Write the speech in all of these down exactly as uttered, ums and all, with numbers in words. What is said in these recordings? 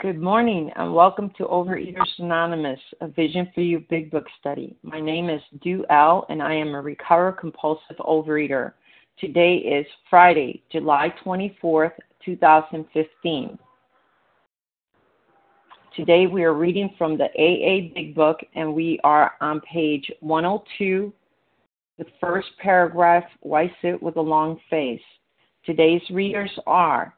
Good morning and welcome to Overeaters Anonymous, a Vision for You Big Book study. My name is Du L and I am a recovered compulsive overeater. Today is Friday, July twenty-fourth, two thousand fifteen. Today we are reading from the A A Big Book and we are on page one oh two, the first paragraph, Why Sit with a Long Face? Today's readers are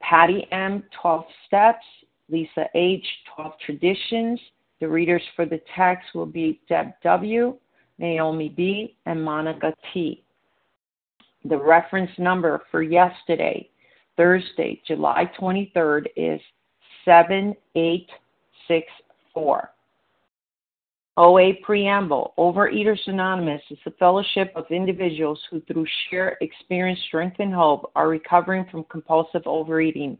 Patty M, twelve steps. Lisa H, twelve traditions. The readers for the text will be Deb W, Naomi B, and Monica T. The reference number for yesterday, Thursday, July twenty-third, is seven eight six four. O A Preamble. Overeaters Anonymous is a fellowship of individuals who, through sheer experience, strength, and hope, are recovering from compulsive overeating.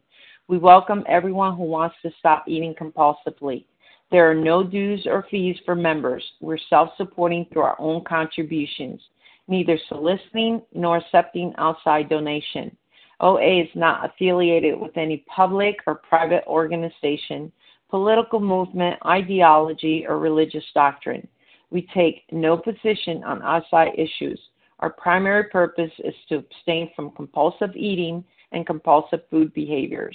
We welcome everyone who wants to stop eating compulsively. There are no dues or fees for members. We're self-supporting through our own contributions, neither soliciting nor accepting outside donation. O A is not affiliated with any public or private organization, political movement, ideology, or religious doctrine. We take no position on outside issues. Our primary purpose is to abstain from compulsive eating and compulsive food behaviors,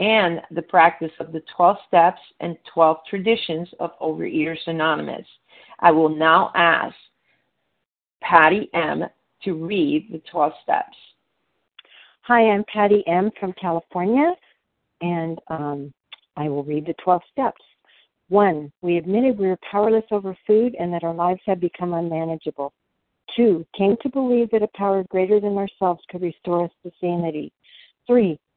and the practice of the twelve steps and twelve traditions of Overeaters Anonymous. I will now ask Patty M. to read the twelve steps. Hi, I'm Patty M. from California, and um, I will read the twelve steps. One, we admitted we were powerless over food and that our lives had become unmanageable. Two, came to believe that a power greater than ourselves could restore us to sanity. Three,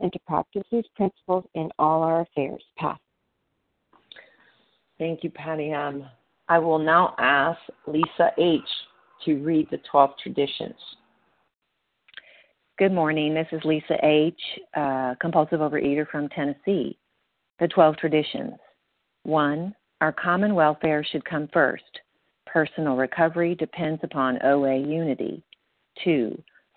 and to practice these principles in all our affairs. Pat. Thank you, Patty M. I will now ask Lisa H. to read the twelve traditions. Good morning. This is Lisa H., uh, compulsive overeater from Tennessee. The twelve traditions. One, our common welfare should come first. Personal recovery depends upon O A unity. Two,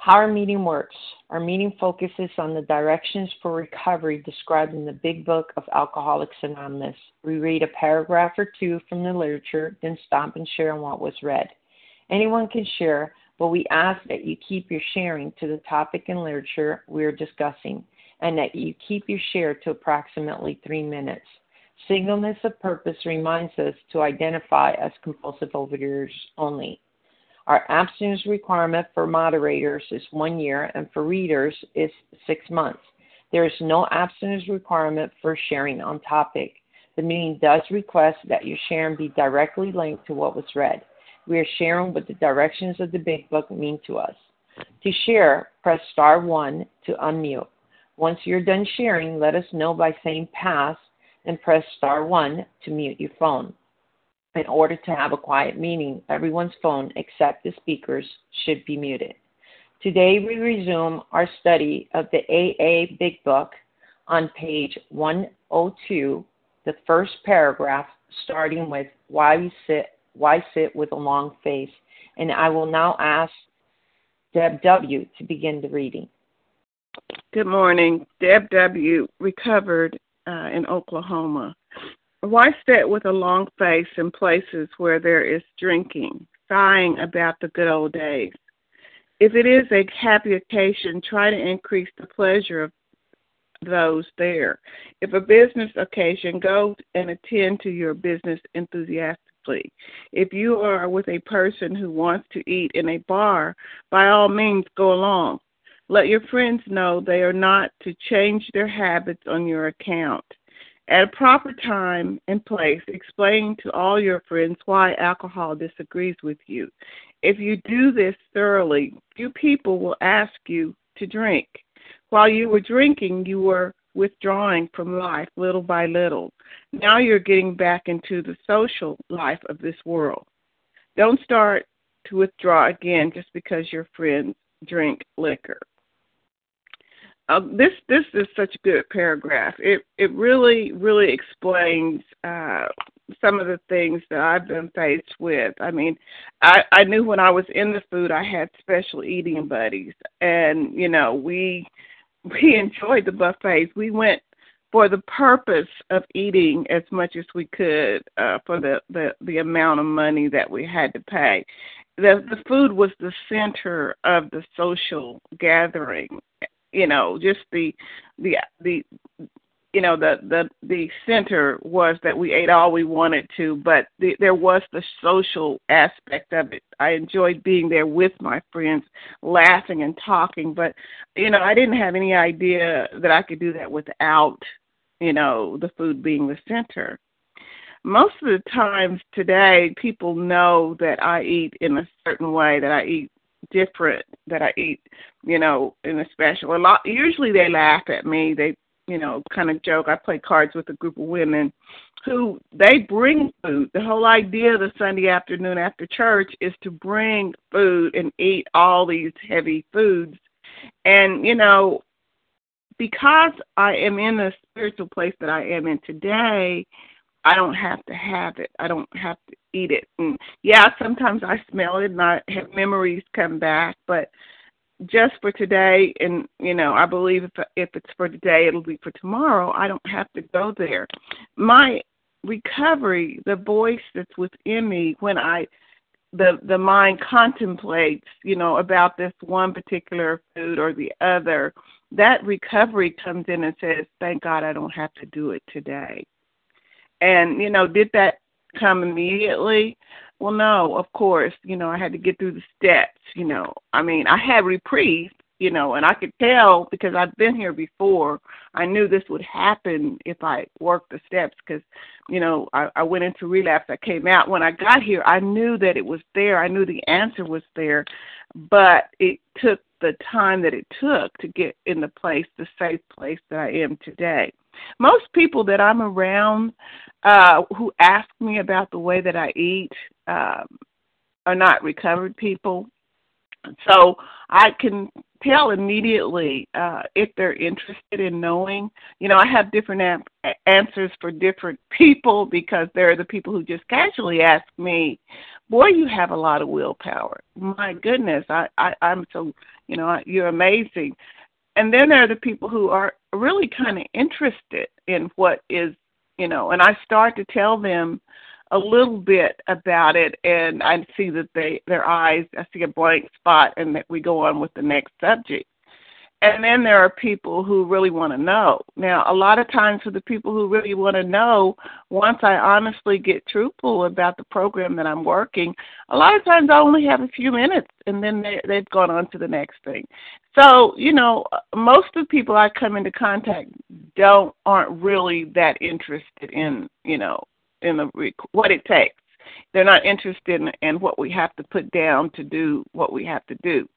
How our meeting works. Our meeting focuses on the directions for recovery described in the Big Book of Alcoholics Anonymous. We read a paragraph or two from the literature, then stop and share on what was read. Anyone can share, but we ask that you keep your sharing to the topic and literature we are discussing, and that you keep your share to approximately three minutes. Singleness of purpose reminds us to identify as compulsive overeaters only. Our abstinence requirement for moderators is one year, and for readers is six months. There is no abstinence requirement for sharing on topic. The meeting does request that your sharing be directly linked to what was read. We are sharing what the directions of the Big Book mean to us. To share, press star one to unmute. Once you're done sharing, let us know by saying pass, and press star one to mute your phone. In order to have a quiet meeting, everyone's phone except the speakers should be muted. Today we resume our study of the A A Big Book on page one oh two, the first paragraph, starting with why we sit, why sit with a long face. And I will now ask Deb W. to begin the reading. Good morning. Deb W. recovered uh, in Oklahoma. Why sit with a long face in places where there is drinking, sighing about the good old days? If it is a happy occasion, try to increase the pleasure of those there. If a business occasion, go and attend to your business enthusiastically. If you are with a person who wants to eat in a bar, by all means go along. Let your friends know they are not to change their habits on your account. At a proper time and place, explain to all your friends why alcohol disagrees with you. If you do this thoroughly, few people will ask you to drink. While you were drinking, you were withdrawing from life little by little. Now you're getting back into the social life of this world. Don't start to withdraw again just because your friends drink liquor. Uh, this this is such a good paragraph. It it really, really explains uh, some of the things that I've been faced with. I mean, I, I knew when I was in the food, I had special eating buddies. And, you know, we we enjoyed the buffets. We went for the purpose of eating as much as we could uh, for the, the, the amount of money that we had to pay. The, the food was the center of the social gathering. You know, just the, the, the, you know, the, the, the center was that we ate all we wanted to, but the, there was the social aspect of it. I enjoyed being there with my friends, laughing and talking, but, you know, I didn't have any idea that I could do that without, you know, the food being the center. Most of the times today, people know that I eat in a certain way, that I eat different, that I eat, you know, in a special. A lot. Usually they laugh at me. They, you know, kind of joke. I play cards with a group of women who they bring food. The whole idea of the Sunday afternoon after church is to bring food and eat all these heavy foods. And, you know, because I am in the spiritual place that I am in today, I don't have to have it. I don't have to eat it. And yeah, sometimes I smell it and I have memories come back, but just for today, and, you know, I believe if, if it's for today, it'll be for tomorrow. I don't have to go there. My recovery, the voice that's within me when I, the, the mind contemplates, you know, about this one particular food or the other, that recovery comes in and says, thank God I don't have to do it today. And, you know, did that come immediately? Well, no, of course, you know, I had to get through the steps, you know. I mean, I had reprieve you know, and I could tell because I've been here before. I knew this would happen if I worked the steps because, you know, I, I went into relapse. I came out. When I got here, I knew that it was there. I knew the answer was there, but it took the time that it took to get in the place, the safe place that I am today. Most people that I'm around uh, who ask me about the way that I eat um, are not recovered people. So I can tell immediately uh, if they're interested in knowing. You know, I have different am- answers for different people because there are the people who just casually ask me, boy, you have a lot of willpower. My goodness, I, I, I'm so, you know, you're amazing. And then there are the people who are really kind of interested in what is, you know, and I start to tell them a little bit about it, and I see that they, their eyes, I see a blank spot, and that we go on with the next subject. And then there are people who really want to know. Now, a lot of times for the people who really want to know, once I honestly get truthful about the program that I'm working, a lot of times I only have a few minutes, and then they, they've gone on to the next thing. So, you know, most of the people I come into contact don't aren't really that interested in, you know, in the what it takes. They're not interested in, in what we have to put down to do what we have to do.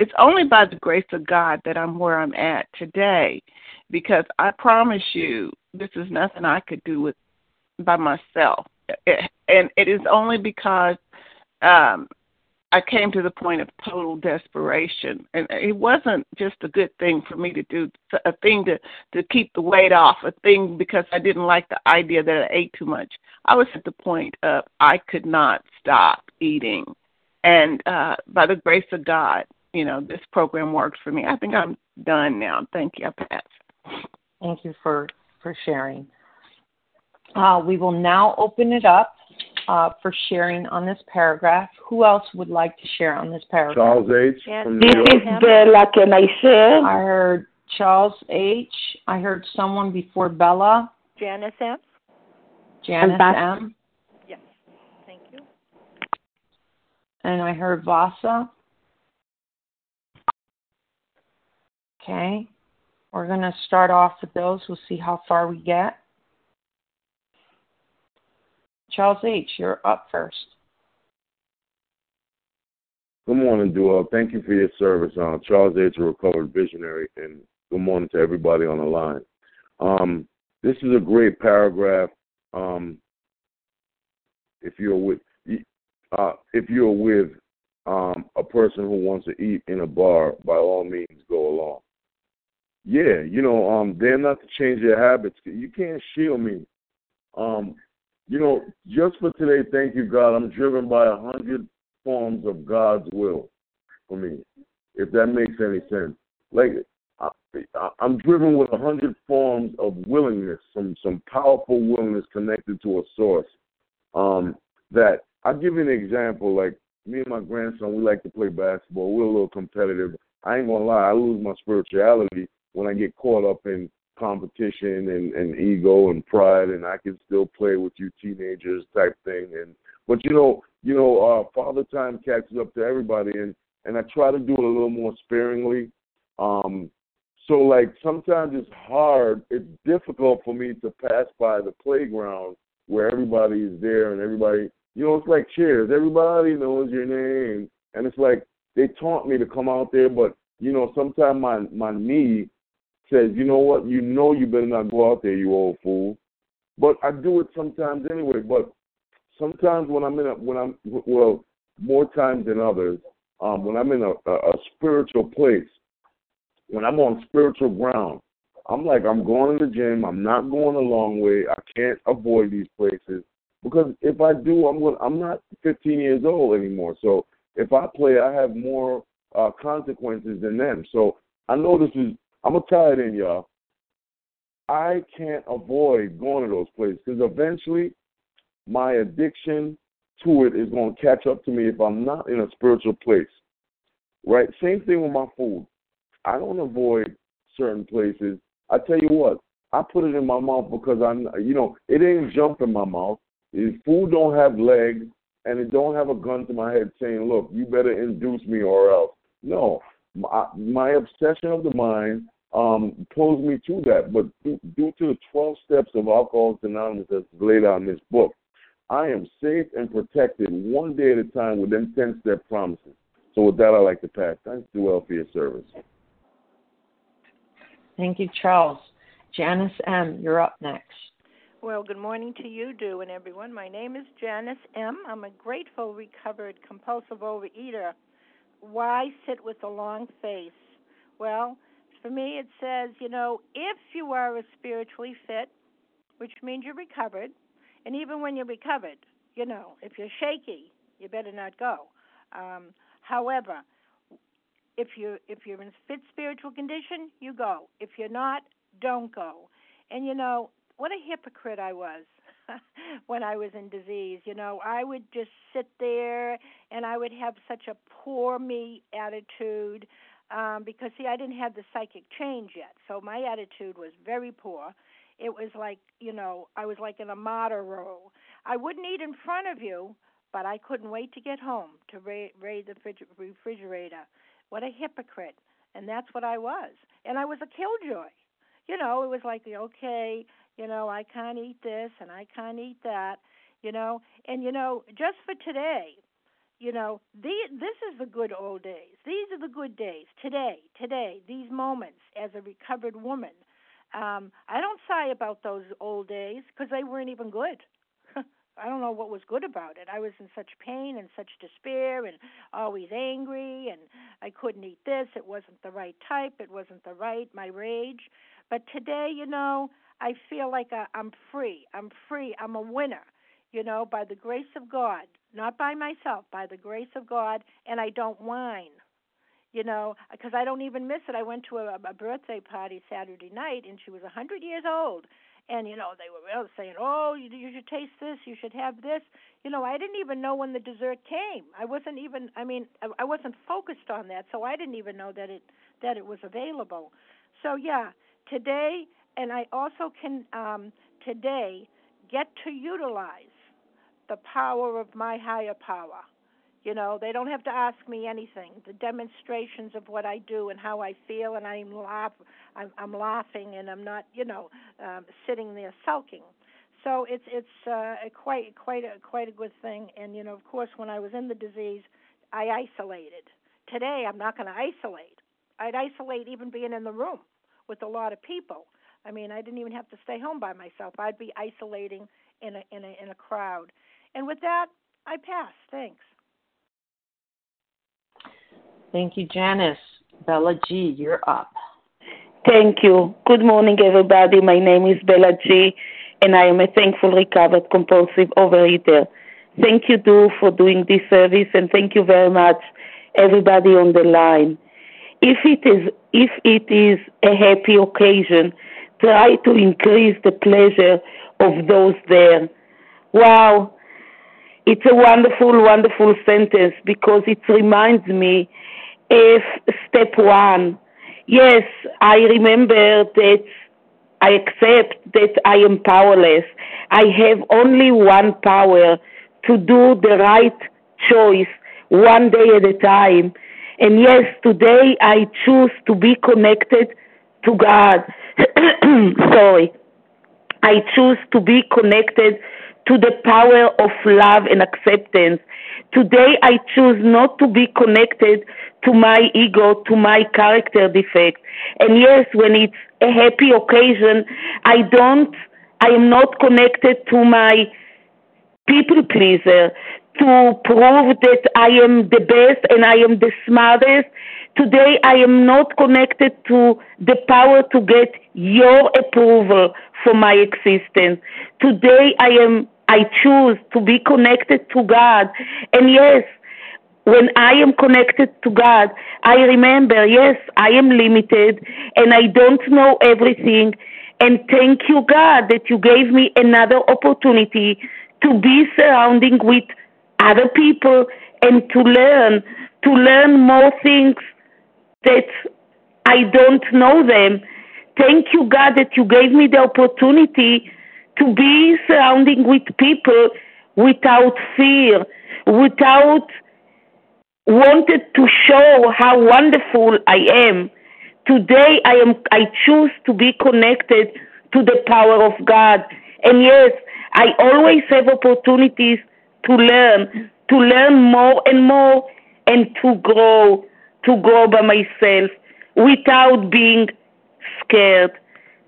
It's only by the grace of God that I'm where I'm at today, because I promise you, this is nothing I could do with by myself. It, and it is only because um, I came to the point of total desperation. And it wasn't just a good thing for me to do, a thing to, to keep the weight off, a thing because I didn't like the idea that I ate too much. I was at the point of I could not stop eating. And uh, by the grace of God, you know, this program works for me. I think I'm done now. Thank you, Pat. Thank you for, for sharing. Uh, we will now open it up uh, for sharing on this paragraph. Who else would like to share on this paragraph? Charles H. Yes. This is Bella. Can I share? I heard Charles H. I heard someone before Bella. Janice M. Janice M. Yes. Thank you. And I heard Vasa. Okay, we're going to start off with those. We'll see how far we get. Charles H., you're up first. Good morning, Du L. Thank you for your service. Uh, Charles H., a recovered visionary, and good morning to everybody on the line. Um, this is a great paragraph. Um, if you're with, uh, if you're with um, a person who wants to eat in a bar, by all means, go along. Yeah, you know, um, they're not to change their habits. You can't shield me. Um, you know, just for today, thank you, God. I'm driven by a hundred forms of God's will for me, if that makes any sense. Like, I, I, I'm driven with a hundred forms of willingness, some some powerful willingness connected to a source. Um, that I'll give you an example. Like, me and my grandson, we like to play basketball. We're a little competitive. I ain't going to lie, I lose my spirituality when I get caught up in competition and, and ego and pride, and I can still play with you teenagers type thing. And but you know, you know, uh, Father Time catches up to everybody, and, and I try to do it a little more sparingly. Um, so like sometimes it's hard, it's difficult for me to pass by the playground where everybody is there and everybody, you know, it's like Cheers. Everybody knows your name, and it's like they taunt me to come out there, but you know, sometimes my, my knee says, you know what, you know you better not go out there, you old fool. But I do it sometimes anyway. But sometimes when I'm in a, when I'm, well, more times than others, um, when I'm in a, a, a spiritual place, when I'm on spiritual ground, I'm like, I'm going to the gym, I'm not going a long way, I can't avoid these places. Because if I do, I'm going, I'm not fifteen years old anymore. So if I play, I have more uh, consequences than them. So I know this is, I'm going to tie it in, y'all. I can't avoid going to those places because eventually my addiction to it is going to catch up to me if I'm not in a spiritual place, right? Same thing with my food. I don't avoid certain places. I tell you what, I put it in my mouth because, I'm, you know, it ain't jump in my mouth. If food don't have legs, and it don't have a gun to my head saying, look, you better induce me or else. No, my, my obsession of the mind um, pulls me to that. But due, due to the twelve steps of Alcoholics Anonymous that's laid out in this book, I am safe and protected one day at a time with them ten-step promises. So with that, I'd like to pass. Thanks, Du L, for your service. Thank you, Charles. Janice M., you're up next. Well, good morning to you, Du, and everyone. My name is Janice M. I'm a grateful, recovered, compulsive overeater. Why sit with a long face? Well, for me it says, you know, if you are spiritually fit, which means you're recovered, and even when you're recovered, you know, if you're shaky, you better not go. Um, however, if you're, if you're in fit spiritual condition, you go. If you're not, don't go. And, you know, what a hypocrite I was when I was in disease. You know, I would just sit there and I would have such a poor me attitude um, because, see, I didn't have the psychic change yet. So my attitude was very poor. It was like, you know, I was like in a martyr row. I wouldn't eat in front of you, but I couldn't wait to get home to ra- raid the frig- refrigerator. What a hypocrite. And that's what I was. And I was a killjoy. You know, it was like, okay, you know, I can't eat this and I can't eat that, you know. And, you know, just for today, you know, the, this is the good old days. These are the good days, today, today, these moments as a recovered woman. Um, I don't sigh about those old days because they weren't even good. I don't know what was good about it. I was in such pain and such despair and always angry and I couldn't eat this. It wasn't the right type. It wasn't the right, my rage. But today, you know, I feel like I, I'm free. I'm free. I'm a winner, you know, by the grace of God, not by myself, by the grace of God. And I don't whine, you know, because I don't even miss it. I went to a, a birthday party Saturday night and she was one hundred years old. And, you know, they were really saying, oh, you, you should taste this, you should have this. You know, I didn't even know when the dessert came. I wasn't even, I mean, I, I wasn't focused on that, so I didn't even know that it that it was available. So, yeah, today, and I also can um, today get to utilize the power of my higher power. You know, they don't have to ask me anything. The demonstrations of what I do and how I feel, and I'm, laugh, I'm, I'm laughing, and I'm not, you know, um, sitting there sulking. So it's it's uh, a quite quite a quite a good thing. And you know, of course, when I was in the disease, I isolated. Today, I'm not going to isolate. I'd isolate even being in the room with a lot of people. I mean, I didn't even have to stay home by myself. I'd be isolating in a in a in a crowd. And with that, I pass. Thanks. Thank you, Janice. Bella G, you're up. Thank you. Good morning, everybody. My name is Bella G, and I am a thankful, recovered, compulsive overeater. Thank you, Du, for doing this service, and thank you very much, everybody on the line. If it is, if it is a happy occasion, try to increase the pleasure of those there. Wow. It's a wonderful, wonderful sentence because it reminds me of step one. Yes, I remember that I accept that I am powerless. I have only one power to do the right choice one day at a time. And yes, today I choose to be connected to God. Sorry. I choose to be connected to the power of love and acceptance. Today I choose not to be connected to my ego, to my character defect. And yes, when it's a happy occasion, I don't, I am not connected to my people pleaser to prove that I am the best and I am the smartest. Today I am not connected to the power to get your approval for my existence. Today I am, I choose to be connected to God. And yes, when I am connected to God, I remember, yes, I am limited and I don't know everything. And thank you, God, that you gave me another opportunity to be surrounding with other people and to learn, to learn more things that I don't know them. Thank you, God, that you gave me the opportunity to be surrounding with people without fear, without wanted to show how wonderful I am, today I am. I choose to be connected to the power of God. And yes, I always have opportunities to learn, to learn more and more, and to grow, to grow by myself without being scared.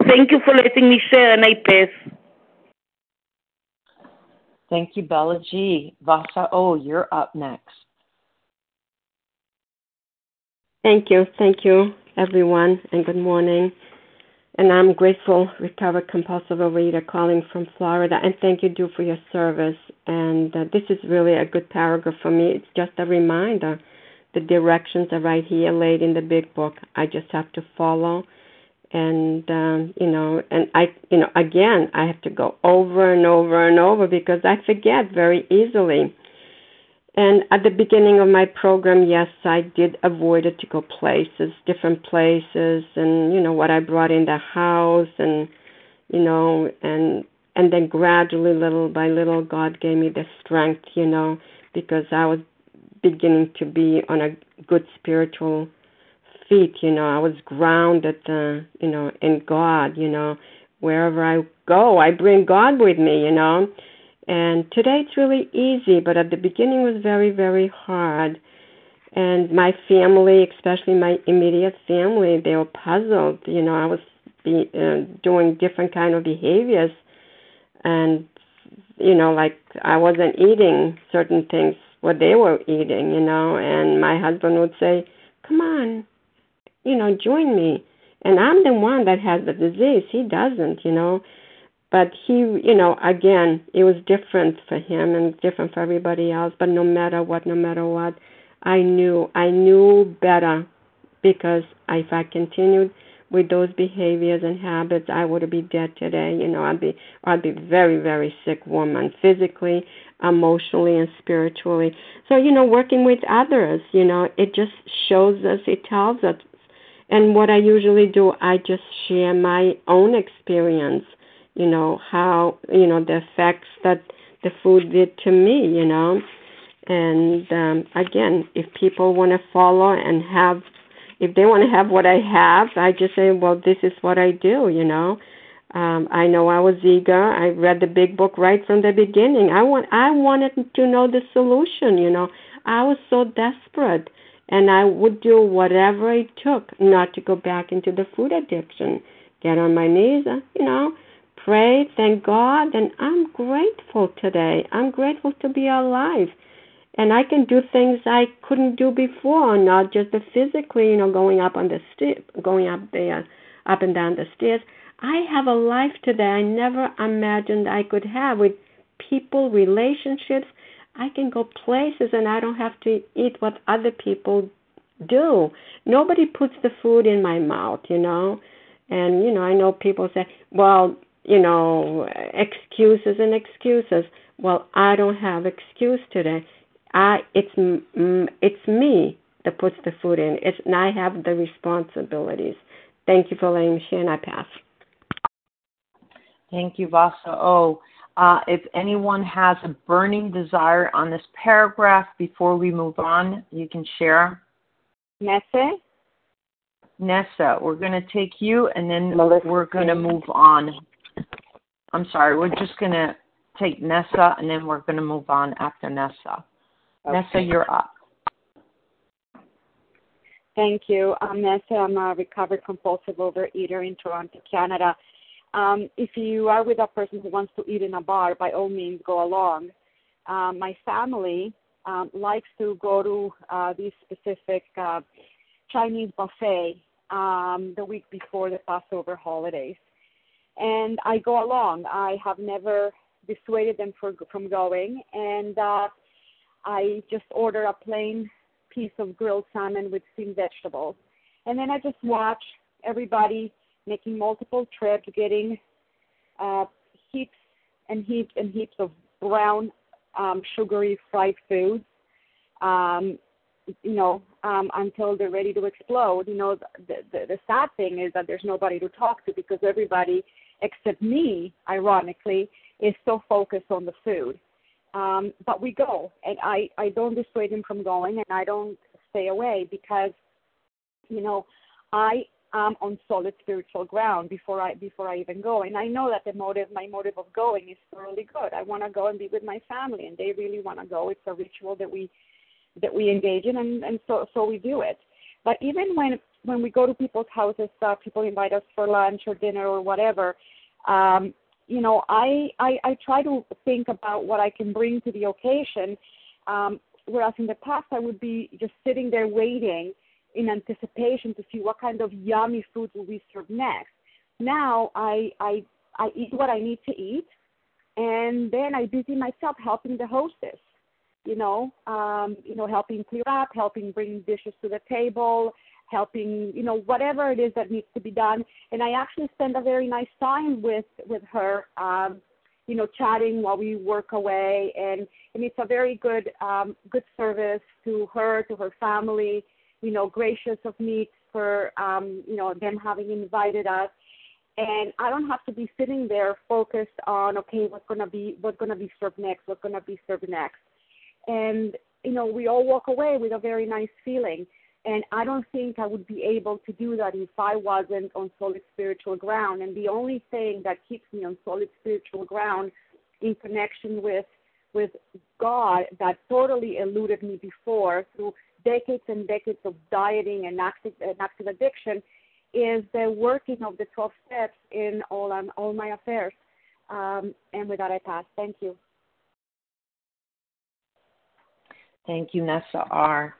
Thank you for letting me share, and I pass. Thank you, Bella G. Vasa O, you're up next. Thank you. Thank you, everyone, and good morning. And I'm grateful, recovered compulsive overeater calling from Florida. And thank you, Du, for your service. And uh, this is really a good paragraph for me. It's just a reminder. The directions are right here laid in the big book. I just have to follow. And, um, you know, and I, you know, again, I have to go over and over and over because I forget very easily. And at the beginning of my program, yes, I did avoid it to go places, different places, and, you know, what I brought in the house and, you know, and, and then gradually, little by little, God gave me the strength, you know, because I was beginning to be on a good spiritual feet, you know, I was grounded, uh, you know, in God, you know, wherever I go, I bring God with me, you know, and today it's really easy, but at the beginning it was very, very hard, and my family, especially my immediate family, they were puzzled, you know, I was be, uh, doing different kind of behaviors, and, you know, like I wasn't eating certain things, what they were eating, you know, and my husband would say, come on, you know, join me. And I'm the one that has the disease. He doesn't, you know. But he, you know, again, it was different for him and different for everybody else. But no matter what, no matter what, I knew. I knew better because if I continued with those behaviors and habits, I would be dead today. You know, I'd be, I'd be very, very sick woman, physically, emotionally, and spiritually. So, you know, working with others, you know, it just shows us, it tells us. And what I usually do, I just share my own experience, you know, how, you know, the effects that the food did to me, you know. And, um, again, if people want to follow and have, if they want to have what I have, I just say, well, this is what I do, you know. Um, I know I was eager. I read the big book right from the beginning. I want, I wanted to know the solution, you know. I was so desperate. And I would do whatever it took not to go back into the food addiction. Get on my knees, you know, pray, thank God. And I'm grateful today. I'm grateful to be alive. And I can do things I couldn't do before, not just the physically, you know, going up on the stairs, going up there, up and down the stairs. I have a life today I never imagined I could have with people, relationships. I can go places and I don't have to eat what other people do. Nobody puts the food in my mouth, you know. And, you know, I know people say, well, you know, excuses and excuses. Well, I don't have excuse today. I it's mm, it's me that puts the food in. It's, and I have the responsibilities. Thank you for letting me share, and I pass. Thank you, Vasa O. Uh, if anyone has a burning desire on this paragraph before we move on, you can share. Nessa? Nessa, we're going to take you, and then Melissa. We're going to move on. I'm sorry, we're just going to take Nessa, and then we're going to move on after Nessa. Okay. Nessa, you're up. Thank you. I'm Nessa. I'm a recovered compulsive overeater in Toronto, Canada. Um, if you are with a person who wants to eat in a bar, by all means, go along. Uh, my family um, likes to go to uh, this specific uh, Chinese buffet um, the week before the Passover holidays. And I go along. I have never dissuaded them for, from going. And uh, I just order a plain piece of grilled salmon with steamed vegetables. And then I just watch everybody making multiple trips, getting uh, heaps and heaps and heaps of brown, um, sugary fried foods, um, you know, um, until they're ready to explode. You know, the, the, the sad thing is that there's nobody to talk to because everybody except me, ironically, is so focused on the food. Um, but we go, and I, I don't dissuade him from going, and I don't stay away because, you know, I am on solid spiritual ground before I before I even go. And I know that the motive, my motive of going is thoroughly good. I want to go and be with my family, and they really want to go. It's a ritual that we that we engage in, and, and so, so we do it. But even when when we go to people's houses, uh, people invite us for lunch or dinner or whatever, um, you know, I, I, I try to think about what I can bring to the occasion, um, whereas in the past I would be just sitting there waiting in anticipation to see what kind of yummy food will we serve next. Now I, I, I eat what I need to eat, and then I busy myself helping the hostess, you know, um, you know, helping clear up, helping bring dishes to the table, helping, you know, whatever it is that needs to be done. And I actually spend a very nice time with, with her, um, you know, chatting while we work away. And, and it's a very good um, good service to her, to her family, you know, gracious of me for, um, you know, them having invited us. And I don't have to be sitting there focused on, okay, what's going to be what's going to be served next, what's going to be served next. And, you know, we all walk away with a very nice feeling. And I don't think I would be able to do that if I wasn't on solid spiritual ground. And the only thing that keeps me on solid spiritual ground in connection with with God that totally eluded me before through decades and decades of dieting and active, and active addiction is the working of the twelve steps in all, um, all my affairs. Um, and with that, I pass. Thank you. Thank you, Nessa R.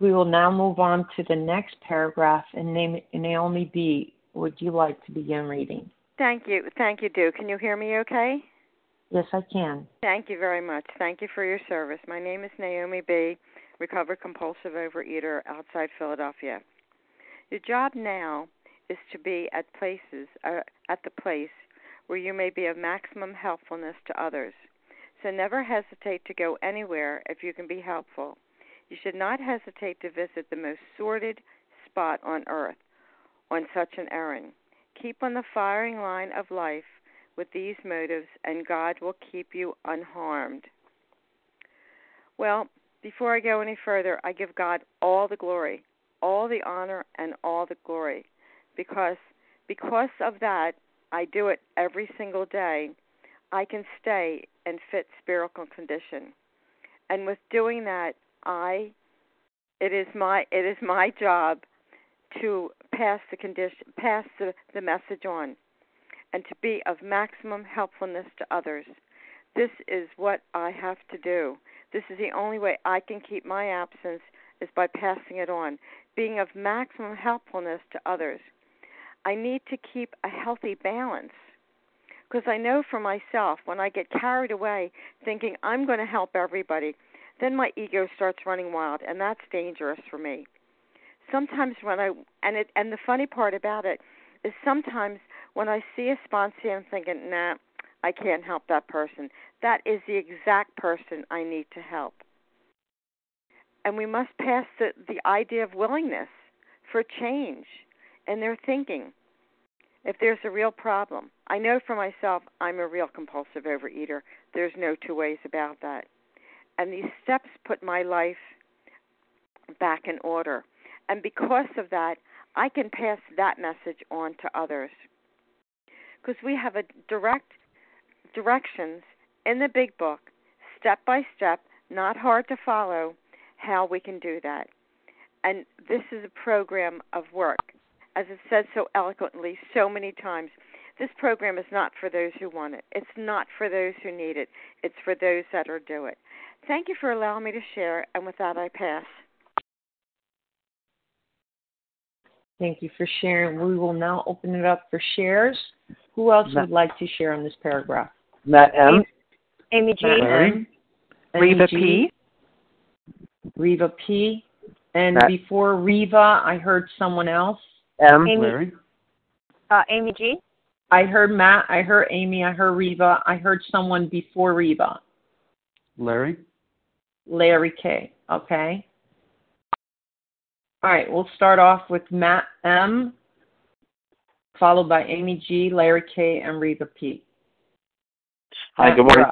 We will now move on to the next paragraph, and Naomi B., would you like to begin reading? Thank you. Thank you, Du. Can you hear me okay? Yes, I can. Thank you very much. Thank you for your service. My name is Naomi B., recovered compulsive overeater outside Philadelphia. Your job now is to be at places uh, at the place where you may be of maximum helpfulness to others. So never hesitate to go anywhere if you can be helpful. You should not hesitate to visit the most sordid spot on earth on such an errand. Keep on the firing line of life with these motives, and God will keep you unharmed. Well, before I go any further, I give God all the glory, all the honor, and all the glory, because because of that, I do it every single day. I can stay in fit spiritual condition. And with doing that, I, it is my it is my job to pass the condition, pass the, the message on, and to be of maximum helpfulness to others. This is what I have to do. This is the only way I can keep my absence is by passing it on, being of maximum helpfulness to others. I need to keep a healthy balance because I know for myself when I get carried away thinking I'm going to help everybody, then my ego starts running wild, and that's dangerous for me. Sometimes when I, and it, and the funny part about it is sometimes when I see a sponsor, I'm thinking, nah, I can't help that person. That is the exact person I need to help. And we must pass the, the idea of willingness for change in their thinking if there's a real problem. I know for myself I'm a real compulsive overeater. There's no two ways about that. And these steps put my life back in order. And because of that, I can pass that message on to others. Because we have a direct directions in the big book, step by step, not hard to follow, how we can do that. And this is a program of work. As it says so eloquently so many times, this program is not for those who want it. It's not for those who need it. It's for those that are do it. Thank you for allowing me to share, and with that, I pass. Thank you for sharing. We will now open it up for shares. Who else Matt. would like to share on this paragraph? Matt M. Amy G. M. Reva P. Reva P. And Matt. Before Reva, I heard someone else. M. Amy, uh, Amy G. I heard Matt. I heard Amy. I heard Reva. I heard someone before Reva. Larry. Larry K. Okay. All right, we'll start off with Matt M., followed by Amy G., Larry K., and Reva P. Hi, Matt, good morning.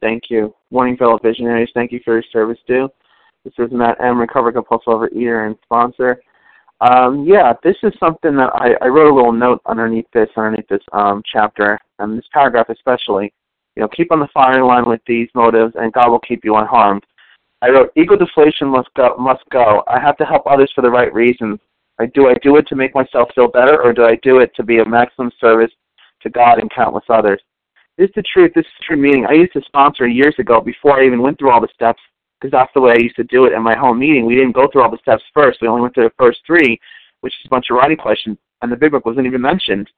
Thank you. Morning, fellow visionaries. Thank you for your service due. This is Matt M, recovered compulsive overeater and sponsor. Um, yeah, this is something that I, I wrote a little note underneath this, underneath this um, chapter, and this paragraph especially. You know, keep on the firing line with these motives, and God will keep you unharmed. I wrote, ego deflation must go. Must go. I have to help others for the right reasons. I, do I do it to make myself feel better, or do I do it to be of maximum service to God and countless others? This is the truth. This is the true meaning. I used to sponsor years ago before I even went through all the steps, because that's the way I used to do it in my home meeting. We didn't go through all the steps first. We only went through the first three, which is a bunch of writing questions, and the big book wasn't even mentioned.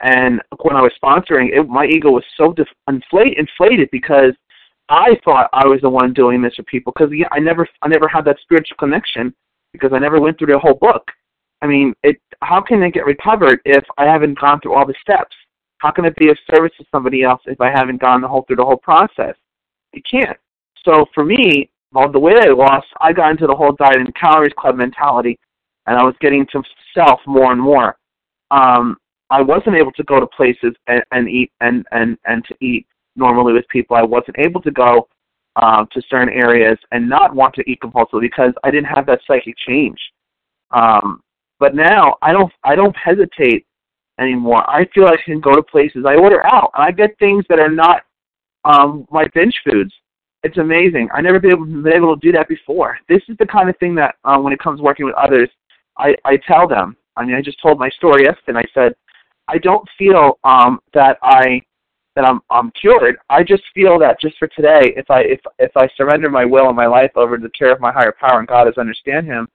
And when I was sponsoring, it, my ego was so def- inflate, inflated because I thought I was the one doing this for people, because yeah, I never I never had that spiritual connection because I never went through the whole book. I mean, it, how can I get recovered if I haven't gone through all the steps? How can it be of service to somebody else if I haven't gone the whole, through the whole process? You can't. So for me, well, the way I lost, I got into the whole diet and calories club mentality, and I was getting to self more and more. Um, I wasn't able to go to places and, and eat and, and, and to eat normally with people. I wasn't able to go uh, to certain areas and not want to eat compulsively because I didn't have that psychic change. Um, but now I don't I don't hesitate anymore. I feel I can go to places. I order out, and I get things that are not um, my binge foods. It's amazing. I've never been able, been able to do that before. This is the kind of thing that um, when it comes to working with others, I, I tell them. I mean, I just told my story yesterday, and I said, I don't feel um, that I that I'm I'm cured. I just feel that just for today, if I if if I surrender my will and my life over to the care of my higher power and God as I understand Him,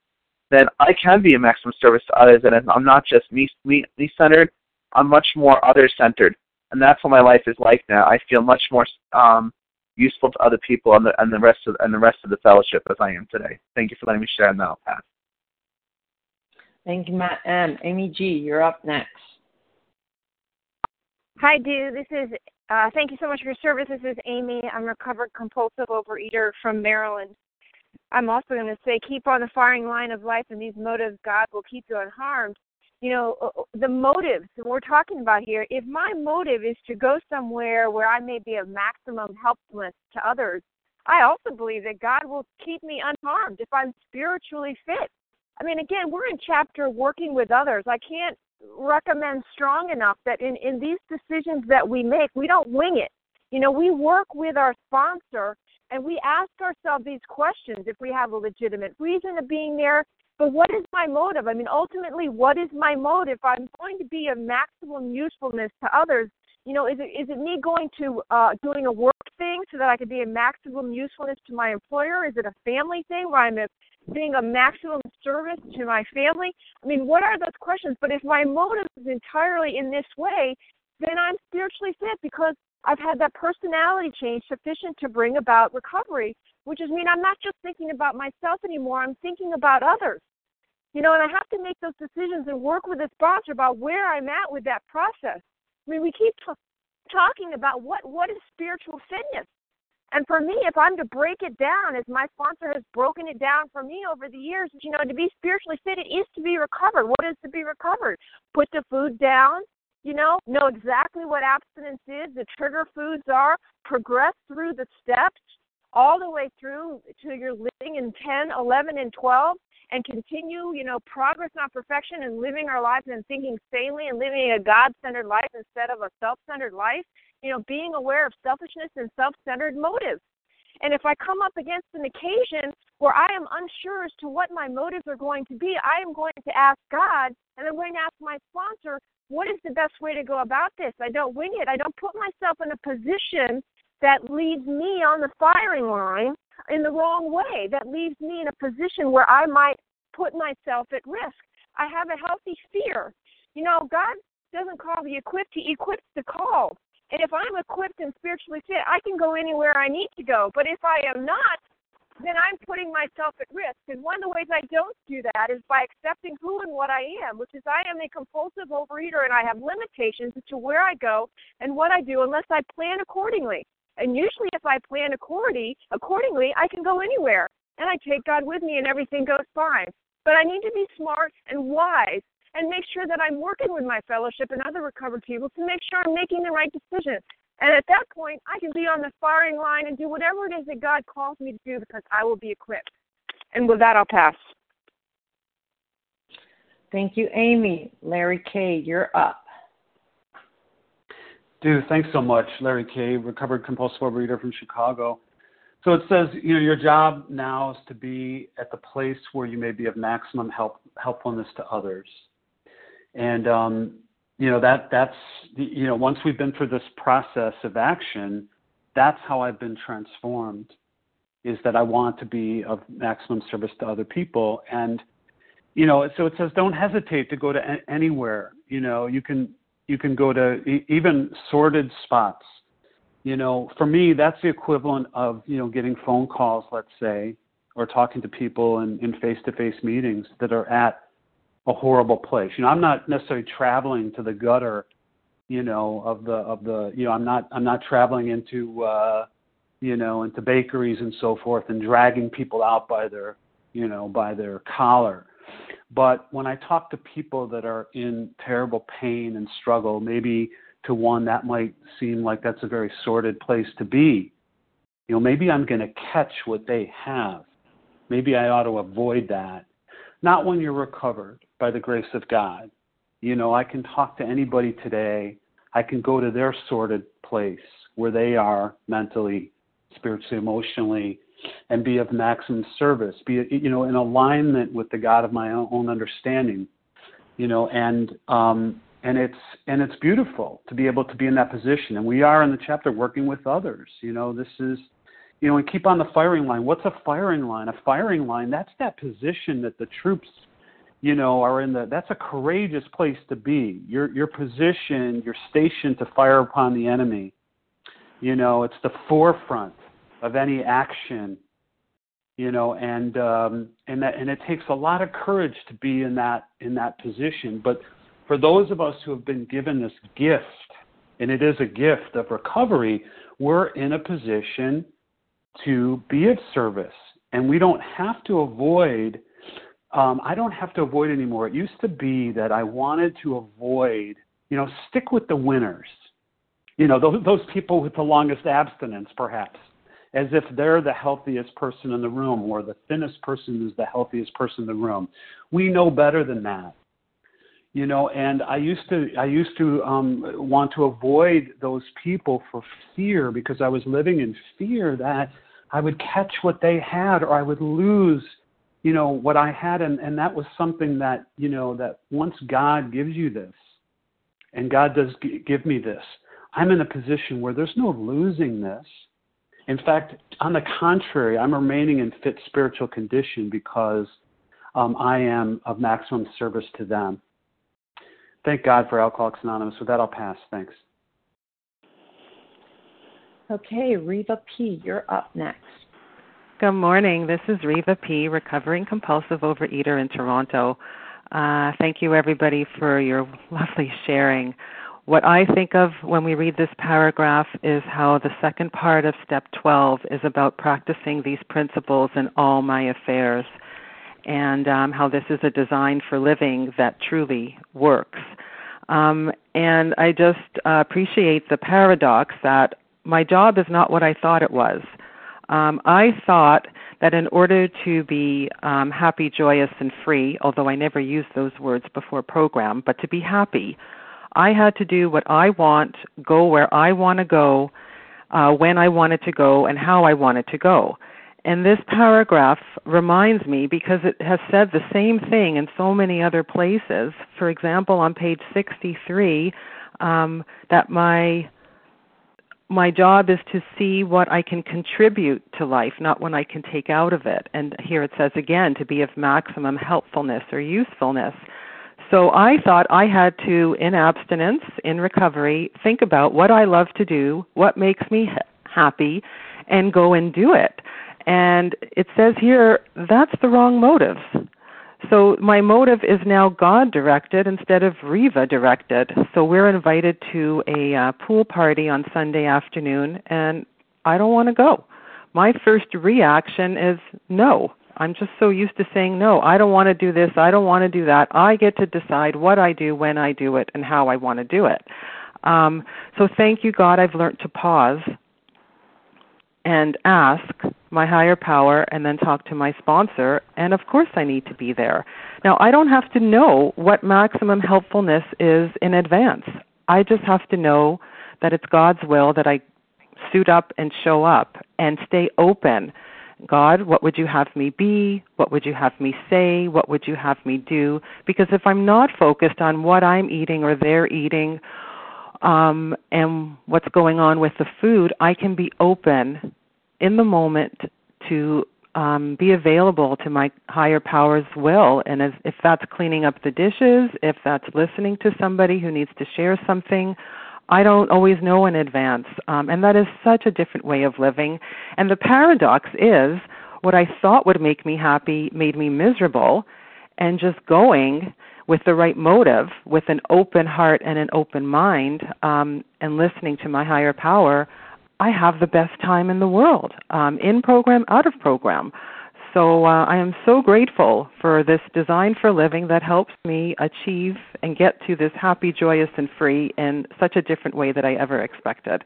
then I can be a maximum service to others, and I'm not just me me me centered. I'm much more other centered, and that's what my life is like now. I feel much more um, useful to other people and the and the rest of and the rest of the fellowship as I am today. Thank you for letting me share, and that'll pass. Thank you, Matt M. Amy G, you're up next. Hi, Du. This is, uh, thank you so much for your service. This is Amy. I'm a recovered compulsive overeater from Maryland. I'm also going to say, keep on the firing line of life and these motives, God will keep you unharmed. You know, the motives that we're talking about here, if my motive is to go somewhere where I may be of maximum helpfulness to others, I also believe that God will keep me unharmed if I'm spiritually fit. I mean, again, we're in chapter working with others. I can't recommend strong enough that in, in these decisions that we make, we don't wing it. You know, we work with our sponsor and we ask ourselves these questions if we have a legitimate reason of being there. But what is my motive? I mean, ultimately, what is my motive? If I'm going to be of maximum usefulness to others, you know, is it, is it me going to uh, doing a work thing so that I can be of maximum usefulness to my employer? Is it a family thing where I'm a being a maximum service to my family? I mean, what are those questions? But if my motive is entirely in this way, then I'm spiritually fit because I've had that personality change sufficient to bring about recovery, which is mean I'm not just thinking about myself anymore, I'm thinking about others. You know, and I have to make those decisions and work with a sponsor about where I'm at with that process. I mean, we keep t- talking about what, what is spiritual fitness. And for me, if I'm to break it down, as my sponsor has broken it down for me over the years, you know, to be spiritually fit, it is to be recovered. What is to be recovered? Put the food down, you know, know exactly what abstinence is, the trigger foods are, progress through the steps all the way through to your living in ten, eleven, and twelve, and continue, you know, progress, not perfection, and living our lives and thinking sanely and living a God-centered life instead of a self-centered life. You know, being aware of selfishness and self-centered motives. And if I come up against an occasion where I am unsure as to what my motives are going to be, I am going to ask God, and I'm going to ask my sponsor, what is the best way to go about this? I don't wing it. I don't put myself in a position that leaves me on the firing line in the wrong way, that leaves me in a position where I might put myself at risk. I have a healthy fear. You know, God doesn't call the equipped. He equips the called. And if I'm equipped and spiritually fit, I can go anywhere I need to go. But if I am not, then I'm putting myself at risk. And one of the ways I don't do that is by accepting who and what I am, which is I am a compulsive overeater and I have limitations as to where I go and what I do unless I plan accordingly. And usually if I plan accordingly, accordingly, I can go anywhere. And I take God with me and everything goes fine. But I need to be smart and wise and make sure that I'm working with my fellowship and other recovered people to make sure I'm making the right decision. And at that point, I can be on the firing line and do whatever it is that God calls me to do because I will be equipped. And with that, I'll pass. Thank you, Amy. Larry K., you're up. Dude, thanks so much. Larry K., recovered compulsive overeater from Chicago. So it says, you know, your job now is to be at the place where you may be of maximum help, helpfulness to others. And, um, you know, that that's, you know, once we've been through this process of action, that's how I've been transformed, is that I want to be of maximum service to other people. And, you know, so it says, don't hesitate to go to anywhere. You know, you can, you can go to even sordid spots. You know, for me, that's the equivalent of, you know, getting phone calls, let's say, or talking to people in, in face-to-face meetings that are at a horrible place. You know, I'm not necessarily traveling to the gutter, you know, of the, of the, you know, I'm not, I'm not traveling into, uh, you know, into bakeries and so forth and dragging people out by their, you know, by their collar. But when I talk to people that are in terrible pain and struggle, maybe to one that might seem like that's a very sordid place to be, you know, maybe I'm going to catch what they have. Maybe I ought to avoid that. Not when you're recovered by the grace of God. You know, I can talk to anybody today. I can go to their sordid place where they are mentally, spiritually, emotionally, and be of maximum service, be, you know, in alignment with the God of my own understanding, you know, and, um, And it's and it's beautiful to be able to be in that position. And we are in the chapter working with others. You know, this is, you know, and keep on the firing line. What's a firing line? A firing line, that's that position that the troops, you know, are in. The, that's a courageous place to be. You're, you're positioned, you're stationed to fire upon the enemy. You know, it's the forefront of any action, you know, and um, and that, and it takes a lot of courage to be in that in that position. But for those of us who have been given this gift, and it is a gift of recovery, we're in a position to be of service. And we don't have to avoid, um, I don't have to avoid anymore. It used to be that I wanted to avoid, you know, stick with the winners. You know, those, those people with the longest abstinence, perhaps, as if they're the healthiest person in the room, or the thinnest person is the healthiest person in the room. We know better than that. You know, and I used to I used to um, want to avoid those people for fear, because I was living in fear that I would catch what they had, or I would lose, you know, what I had. And, and that was something that, you know, that once God gives you this, and God does g- give me this, I'm in a position where there's no losing this. In fact, on the contrary, I'm remaining in fit spiritual condition because um, I am of maximum service to them. Thank God for Alcoholics Anonymous. With that, I'll pass. Thanks. Okay, Reva P., you're up next. Good morning. This is Reva P., recovering compulsive overeater in Toronto. Uh, thank you, everybody, for your lovely sharing. What I think of when we read this paragraph is how the second part of step twelve is about practicing these principles in all my affairs, and um, how this is a design for living that truly works. Um, and I just uh, appreciate the paradox that my job is not what I thought it was. Um, I thought that in order to be um, happy, joyous, and free, although I never used those words before program, but to be happy, I had to do what I want, go where I want to go, uh, when I wanted to go, and how I wanted to go. And this paragraph reminds me, because it has said the same thing in so many other places. For example, on page sixty-three, um, that my my job is to see what I can contribute to life, not what I can take out of it. And here it says again, to be of maximum helpfulness or usefulness. So I thought I had to, in abstinence, in recovery, think about what I love to do, what makes me happy, and go and do it. And it says here, that's the wrong motive. So my motive is now God-directed instead of Reva-directed. So we're invited to a uh, pool party on Sunday afternoon, and I don't want to go. My first reaction is no. I'm just so used to saying no. I don't want to do this. I don't want to do that. I get to decide what I do, when I do it, and how I want to do it. Um, so thank you, God, I've learned to pause and ask my higher power and then talk to my sponsor, and of course I need to be there. Now, I don't have to know what maximum helpfulness is in advance. I just have to know that it's God's will that I suit up and show up and stay open. God, what would you have me be? What would you have me say? What would you have me do? Because if I'm not focused on what I'm eating or they're eating um, and what's going on with the food, I can be open in the moment to um, be available to my higher power's will. And as, if that's cleaning up the dishes, if that's listening to somebody who needs to share something, I don't always know in advance, um, and that is such a different way of living. And the paradox is what I thought would make me happy made me miserable, and just going with the right motive, with an open heart and an open mind, um, and listening to my higher power, I have the best time in the world, um, in program, out of program. So uh, I am so grateful for this design for living that helps me achieve and get to this happy, joyous, and free in such a different way that I ever expected.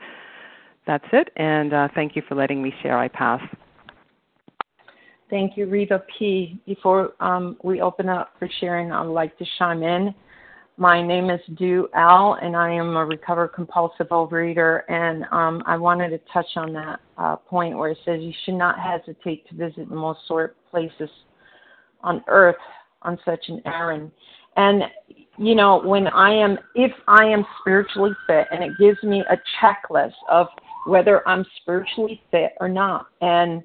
That's it, and uh, thank you for letting me share. I pass. Thank you, Reva P. Before um, we open up for sharing, I would like to chime in. My name is Du L, and I am a recovered compulsive overeater, and um, I wanted to touch on that uh, point where it says you should not hesitate to visit the most sordid places on earth on such an errand. And, you know, when I am, if I am spiritually fit, and it gives me a checklist of whether I'm spiritually fit or not, and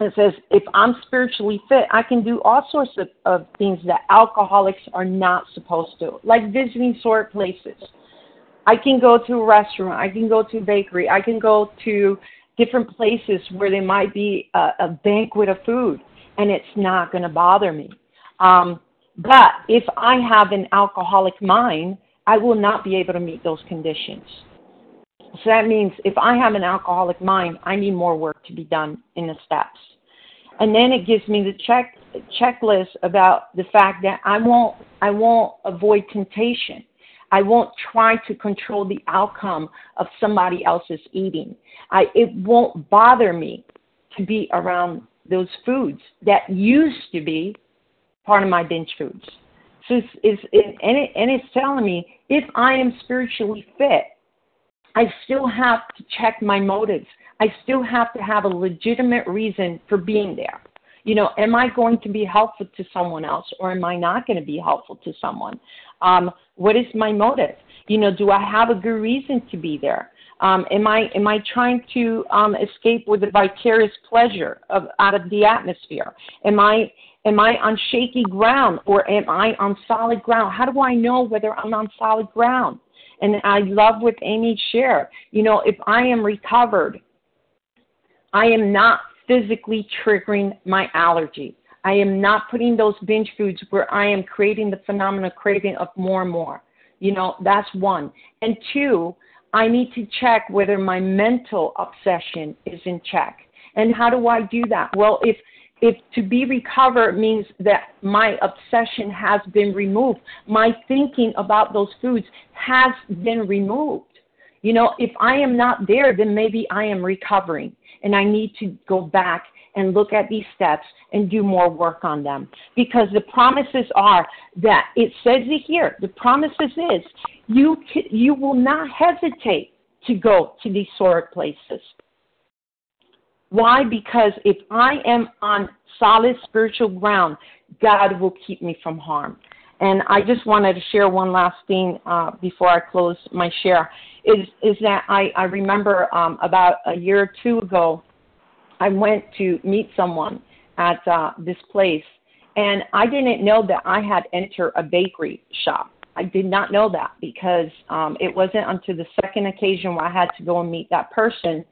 it says, if I'm spiritually fit, I can do all sorts of, of things that alcoholics are not supposed to, like visiting sort places. I can go to a restaurant. I can go to a bakery. I can go to different places where there might be a, a banquet of food, and it's not going to bother me. Um, but if I have an alcoholic mind, I will not be able to meet those conditions. So that means if I have an alcoholic mind, I need more work to be done in the steps. And then it gives me the check checklist about the fact that I won't I won't avoid temptation. I won't try to control the outcome of somebody else's eating. I it won't bother me to be around those foods that used to be part of my binge foods. So it's, it's it, and it and it's telling me if I am spiritually fit, I still have to check my motives. I still have to have a legitimate reason for being there. You know, am I going to be helpful to someone else, or am I not going to be helpful to someone? Um, what is my motive? You know, do I have a good reason to be there? Um, am I am I trying to um, escape with the vicarious pleasure of out of the atmosphere? Am I am I on shaky ground, or am I on solid ground? How do I know whether I'm on solid ground? And I love what Amy shared. You know, if I am recovered, I am not physically triggering my allergy. I am not putting those binge foods where I am creating the phenomenal craving of more and more. You know, that's one. And two, I need to check whether my mental obsession is in check. And how do I do that? Well, if If to be recovered means that my obsession has been removed, my thinking about those foods has been removed. You know, if I am not there, then maybe I am recovering, and I need to go back and look at these steps and do more work on them. Because the promises are that it says it here. The promises is you can, you will not hesitate to go to these sort of places. Why? Because if I am on solid spiritual ground, God will keep me from harm. And I just wanted to share one last thing uh, before I close my share, is is that I, I remember um, about a year or two ago, I went to meet someone at uh, this place, and I didn't know that I had entered a bakery shop. I did not know that, because um, it wasn't until the second occasion where I had to go and meet that person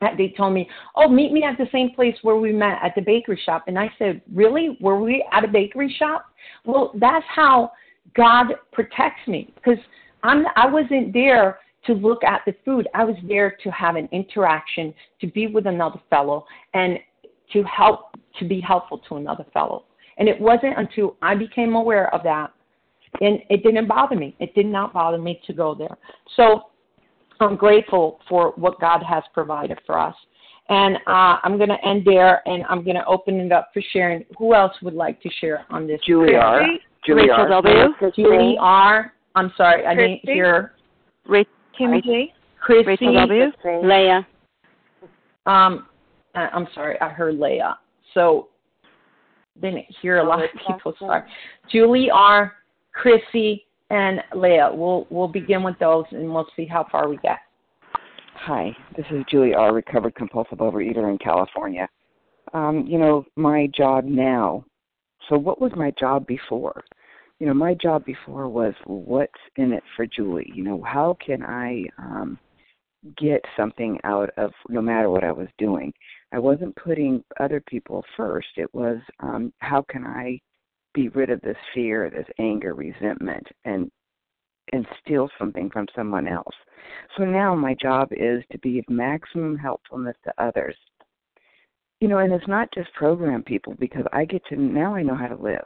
that they told me, oh, meet me at the same place where we met at the bakery shop. And I said, really? Were we at a bakery shop? Well, that's how God protects me, because I'm, I wasn't there to look at the food. I was there to have an interaction, to be with another fellow, and to help, to be helpful to another fellow. And it wasn't until I became aware of that And it didn't bother me. It did not bother me to go there. So I'm grateful for what God has provided for us. And uh, I'm going to end there, and I'm going to open it up for sharing. Who else would like to share on this? Julie R. Julie R. W. Julie R. I'm sorry, I Chrissy. didn't hear. Ra- Kim G. Chrissy. Rachel W. Leah. Um, I- I'm sorry, I heard Leah. So didn't hear a lot of people. Sorry. Julie R., Chrissy, and Leah. We'll we'll begin with those, and we'll see how far we get. Hi, this is Julie R., recovered compulsive overeater in California. Um, you know, my job now. So what was my job before? You know, my job before was what's in it for Julie? You know, how can I um, get something out of no matter what I was doing? I wasn't putting other people first. It was um, how can I be rid of this fear, this anger, resentment, and and steal something from someone else. So now my job is to be of maximum helpfulness to others. You know, and it's not just program people, because I get to, now I know how to live,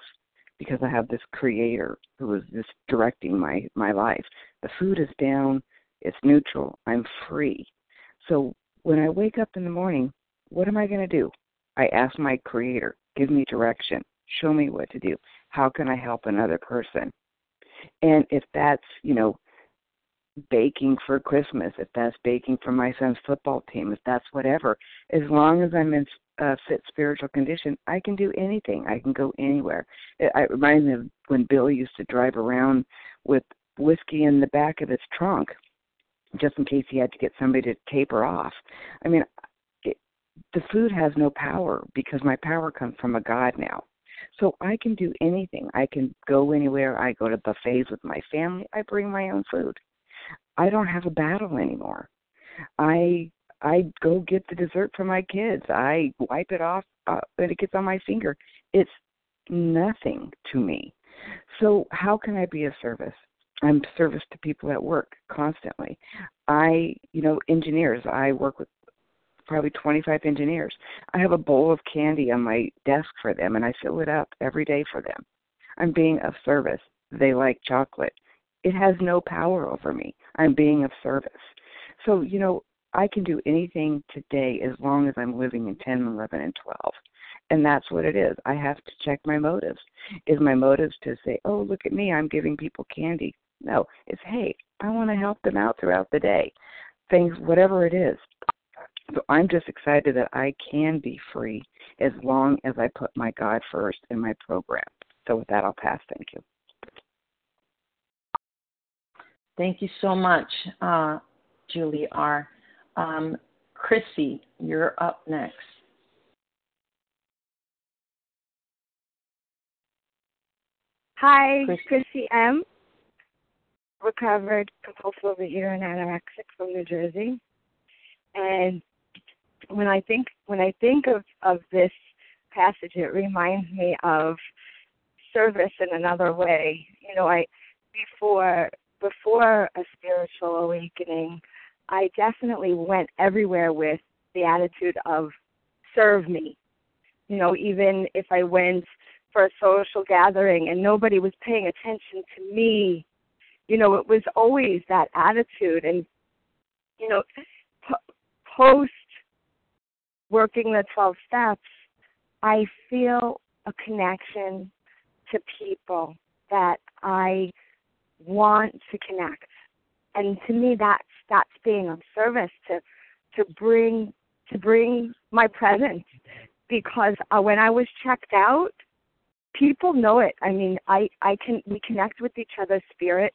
because I have this creator who is just directing my, my life. The food is down, it's neutral, I'm free. So when I wake up in the morning, what am I going to do? I ask my creator, give me direction, show me what to do. How can I help another person? And if that's, you know, baking for Christmas, if that's baking for my son's football team, if that's whatever, as long as I'm in a fit spiritual condition, I can do anything. I can go anywhere. It, it reminds me of when Bill used to drive around with whiskey in the back of his trunk, just in case he had to get somebody to taper off. I mean, it, the food has no power, because my power comes from a God now. So I can do anything. I can go anywhere. I go to buffets with my family. I bring my own food. I don't have a battle anymore. I I go get the dessert for my kids. I wipe it off uh, when it gets on my finger. It's nothing to me. So how can I be of service? I'm service to people at work constantly. I, you know, engineers. I work with probably twenty-five engineers. I have a bowl of candy on my desk for them, and I fill it up every day for them. I'm being of service. They like chocolate. It has no power over me. I'm being of service. So, you know, I can do anything today as long as I'm living in ten, eleven, and twelve. And that's what it is. I have to check my motives. Is my motives to say, oh, look at me, I'm giving people candy? No, it's, hey, I want to help them out throughout the day. Things, whatever it is. So I'm just excited that I can be free as long as I put my God first in my program. So with that, I'll pass. Thank you. Thank you so much, uh, Julie R. Um, Chrissy, you're up next. Hi, Chrissy, Chrissy M., recovered compulsive overeater and anorexic from New Jersey. And when I think when I think of, of this passage, it reminds me of service in another way. You know, I before before a spiritual awakening, I definitely went everywhere with the attitude of serve me. You know, even if I went for a social gathering and nobody was paying attention to me, you know, it was always that attitude. And, you know, post working the twelve steps, I feel a connection to people that I want to connect. And to me, that's that's being of service to to bring to bring my presence. Because when I was checked out, people know it. I mean, I, I can we connect with each other's spirit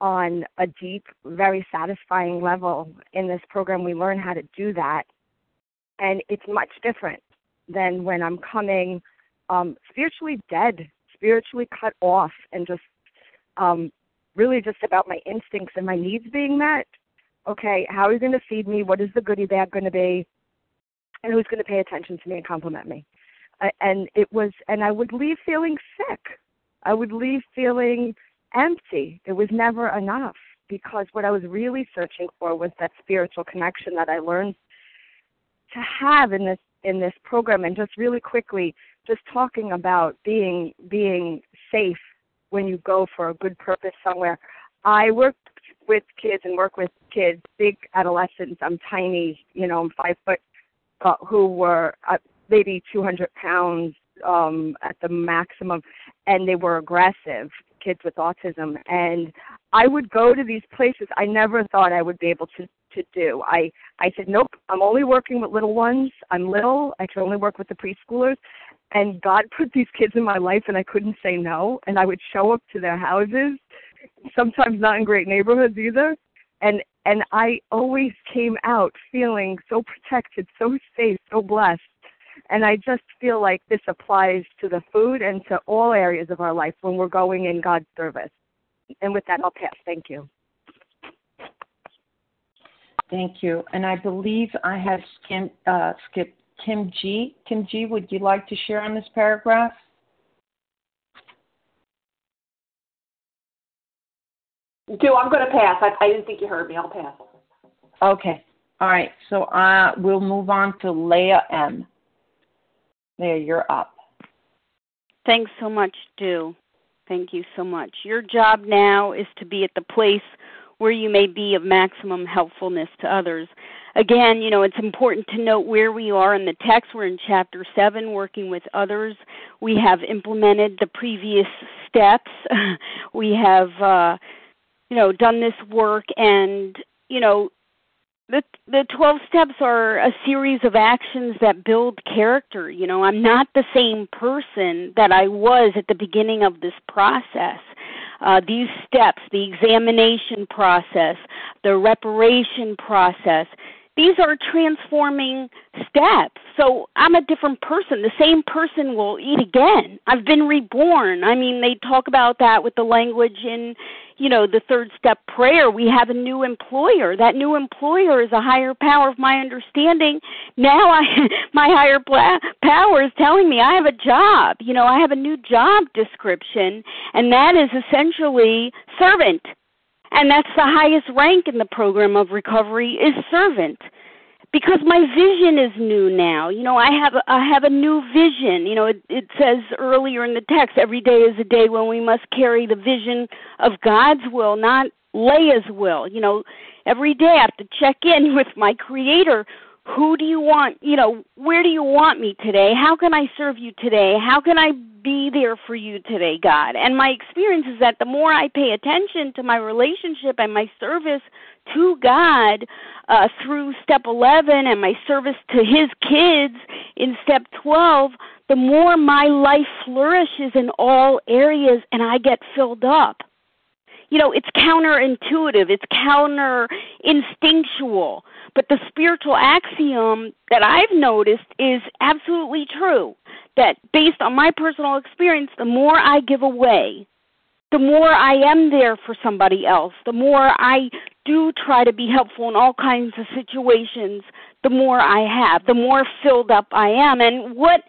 on a deep, very satisfying level. In this program, we learn how to do that, and it's much different than when I'm coming um, spiritually dead, spiritually cut off, and just um, really just about my instincts and my needs being met. Okay, how are you going to feed me? What is the goodie bag going to be? And who's going to pay attention to me and compliment me? Uh, and it was, and I would leave feeling sick. I would leave feeling empty. It was never enough, because what I was really searching for was that spiritual connection that I learned to have in this in this program. And just really quickly, just talking about being being safe when you go for a good purpose somewhere. I work with kids and work with kids, big adolescents. I'm tiny, you know, I'm five foot, uh, who were uh, maybe two hundred pounds um, at the maximum, and they were aggressive, kids with autism. And I would go to these places I never thought I would be able to, to do. I, I said, nope, I'm only working with little ones. I'm little. I can only work with the preschoolers. And God put these kids in my life, and I couldn't say no. And I would show up to their houses, sometimes not in great neighborhoods either. And and I always came out feeling so protected, so safe, so blessed. And I just feel like this applies to the food and to all areas of our life when we're going in God's service. And with that, I'll pass. Thank you. Thank you. And I believe I have skim, uh, skipped Kim G. Kim G., would you like to share on this paragraph? Do, I'm going to pass. I, I didn't think you heard me. I'll pass. Okay. All right. So uh, we'll move on to Leah M. Leah, you're up. Thanks so much, Du. Thank you so much. Your job now is to be at the place where you may be of maximum helpfulness to others. Again, you know, it's important to note where we are in the text. We're in Chapter seven, Working with Others. We have implemented the previous steps. We have, uh, you know, done this work, and, you know, The the twelve steps are a series of actions that build character. You know, I'm not the same person that I was at the beginning of this process. Uh, these steps, the examination process, the reparation process, these are transforming steps. So I'm a different person. The same person will eat again. I've been reborn. I mean, they talk about that with the language in, you know, the third step prayer. We have a new employer. That new employer is a higher power of my understanding. Now I, my higher pl- power is telling me I have a job. You know, I have a new job description, and that is essentially servant. And that's the highest rank in the program of recovery is servant, because my vision is new now. You know, I have a, I have a new vision. You know, it, it says earlier in the text, every day is a day when we must carry the vision of God's will, not Leah's will. You know, every day I have to check in with my Creator. Who do you want? You know, where do you want me today? How can I serve you today? How can I be there for you today, God? And my experience is that the more I pay attention to my relationship and my service to God uh, through Step eleven and my service to His kids in Step twelve, the more my life flourishes in all areas and I get filled up. You know, it's counterintuitive, it's counterinstinctual, but the spiritual axiom that I've noticed is absolutely true, that based on my personal experience, the more I give away, the more I am there for somebody else, the more I do try to be helpful in all kinds of situations, the more I have, the more filled up I am. And what...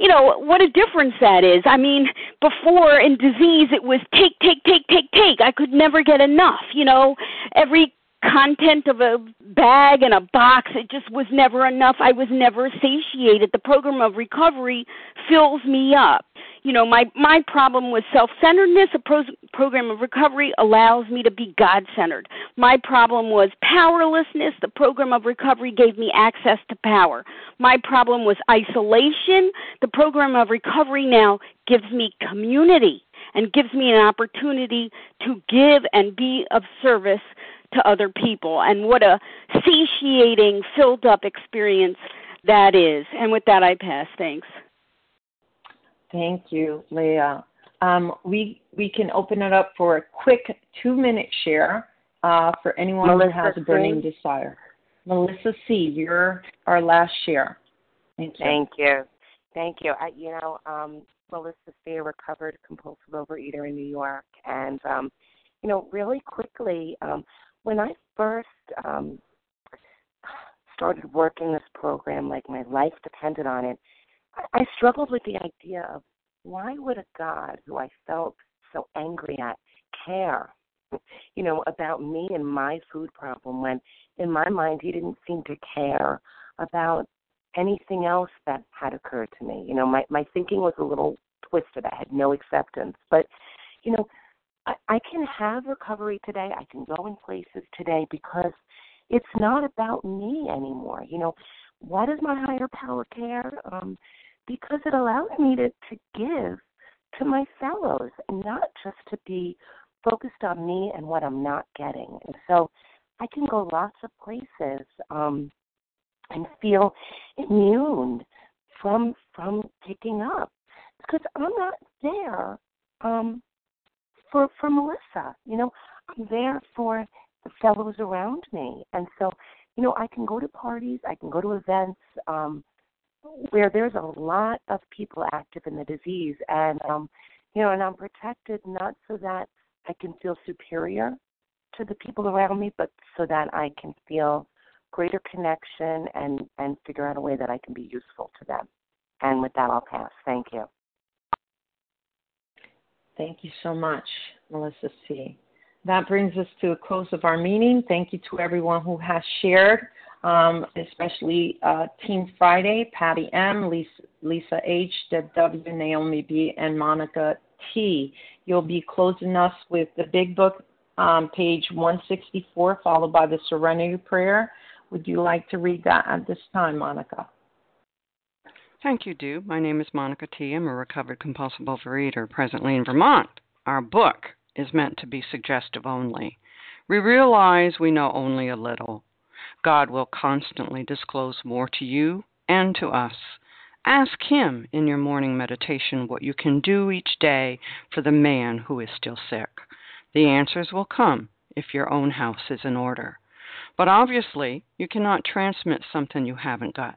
You know, what a difference that is. I mean, before in disease, it was take, take, take, take, take. I could never get enough. You know, every content of a bag and a box, it just was never enough. I was never satiated. The program of recovery fills me up. You know, my, my problem was self-centeredness. A pro- program of recovery allows me to be God-centered. My problem was powerlessness. The program of recovery gave me access to power. My problem was isolation. The program of recovery now gives me community and gives me an opportunity to give and be of service to other people. And what a satiating, filled-up experience that is. And with that, I pass. Thanks. Thank you, Leah. Um, we we can open it up for a quick two-minute share uh, for anyone Melissa who has a burning C. desire. Melissa C., you're our last share. Thank you. Thank you. Thank you. I, you know, um, Melissa C., a recovered compulsive overeater in New York. And, um, you know, really quickly, um, when I first um, started working this program, like my life depended on it, I struggled with the idea of why would a God who I felt so angry at care, you know, about me and my food problem when in my mind he didn't seem to care about anything else that had occurred to me. You know, my, my thinking was a little twisted. I had no acceptance. But, you know, I, I can have recovery today. I can go in places today because it's not about me anymore. You know, why does my higher power care? Um, because it allows me to, to give to my fellows, not just to be focused on me and what I'm not getting. And so I can go lots of places um, and feel immune from from picking up because I'm not there um, for, for Melissa. You know, I'm there for the fellows around me. And so, you know, I can go to parties, I can go to events um, where there's a lot of people active in the disease. And, um, you know, and I'm protected not so that I can feel superior to the people around me, but so that I can feel greater connection and, and figure out a way that I can be useful to them. And with that, I'll pass. Thank you. Thank you so much, Melissa C. That brings us to a close of our meeting. Thank you to everyone who has shared, um, especially uh, Team Friday, Patty M, Lisa, Lisa H, Deb W, Naomi B, and Monica T. You'll be closing us with the Big Book, um, page one sixty-four, followed by the Serenity Prayer. Would you like to read that at this time, Monica? Thank you, Du. My name is Monica T. I'm a recovered compulsive overeater presently in Vermont. Our book is meant to be suggestive only. We realize we know only a little. God will constantly disclose more to you and to us. Ask him in your morning meditation what you can do each day for the man who is still sick. The answers will come if your own house is in order. But obviously, you cannot transmit something you haven't got.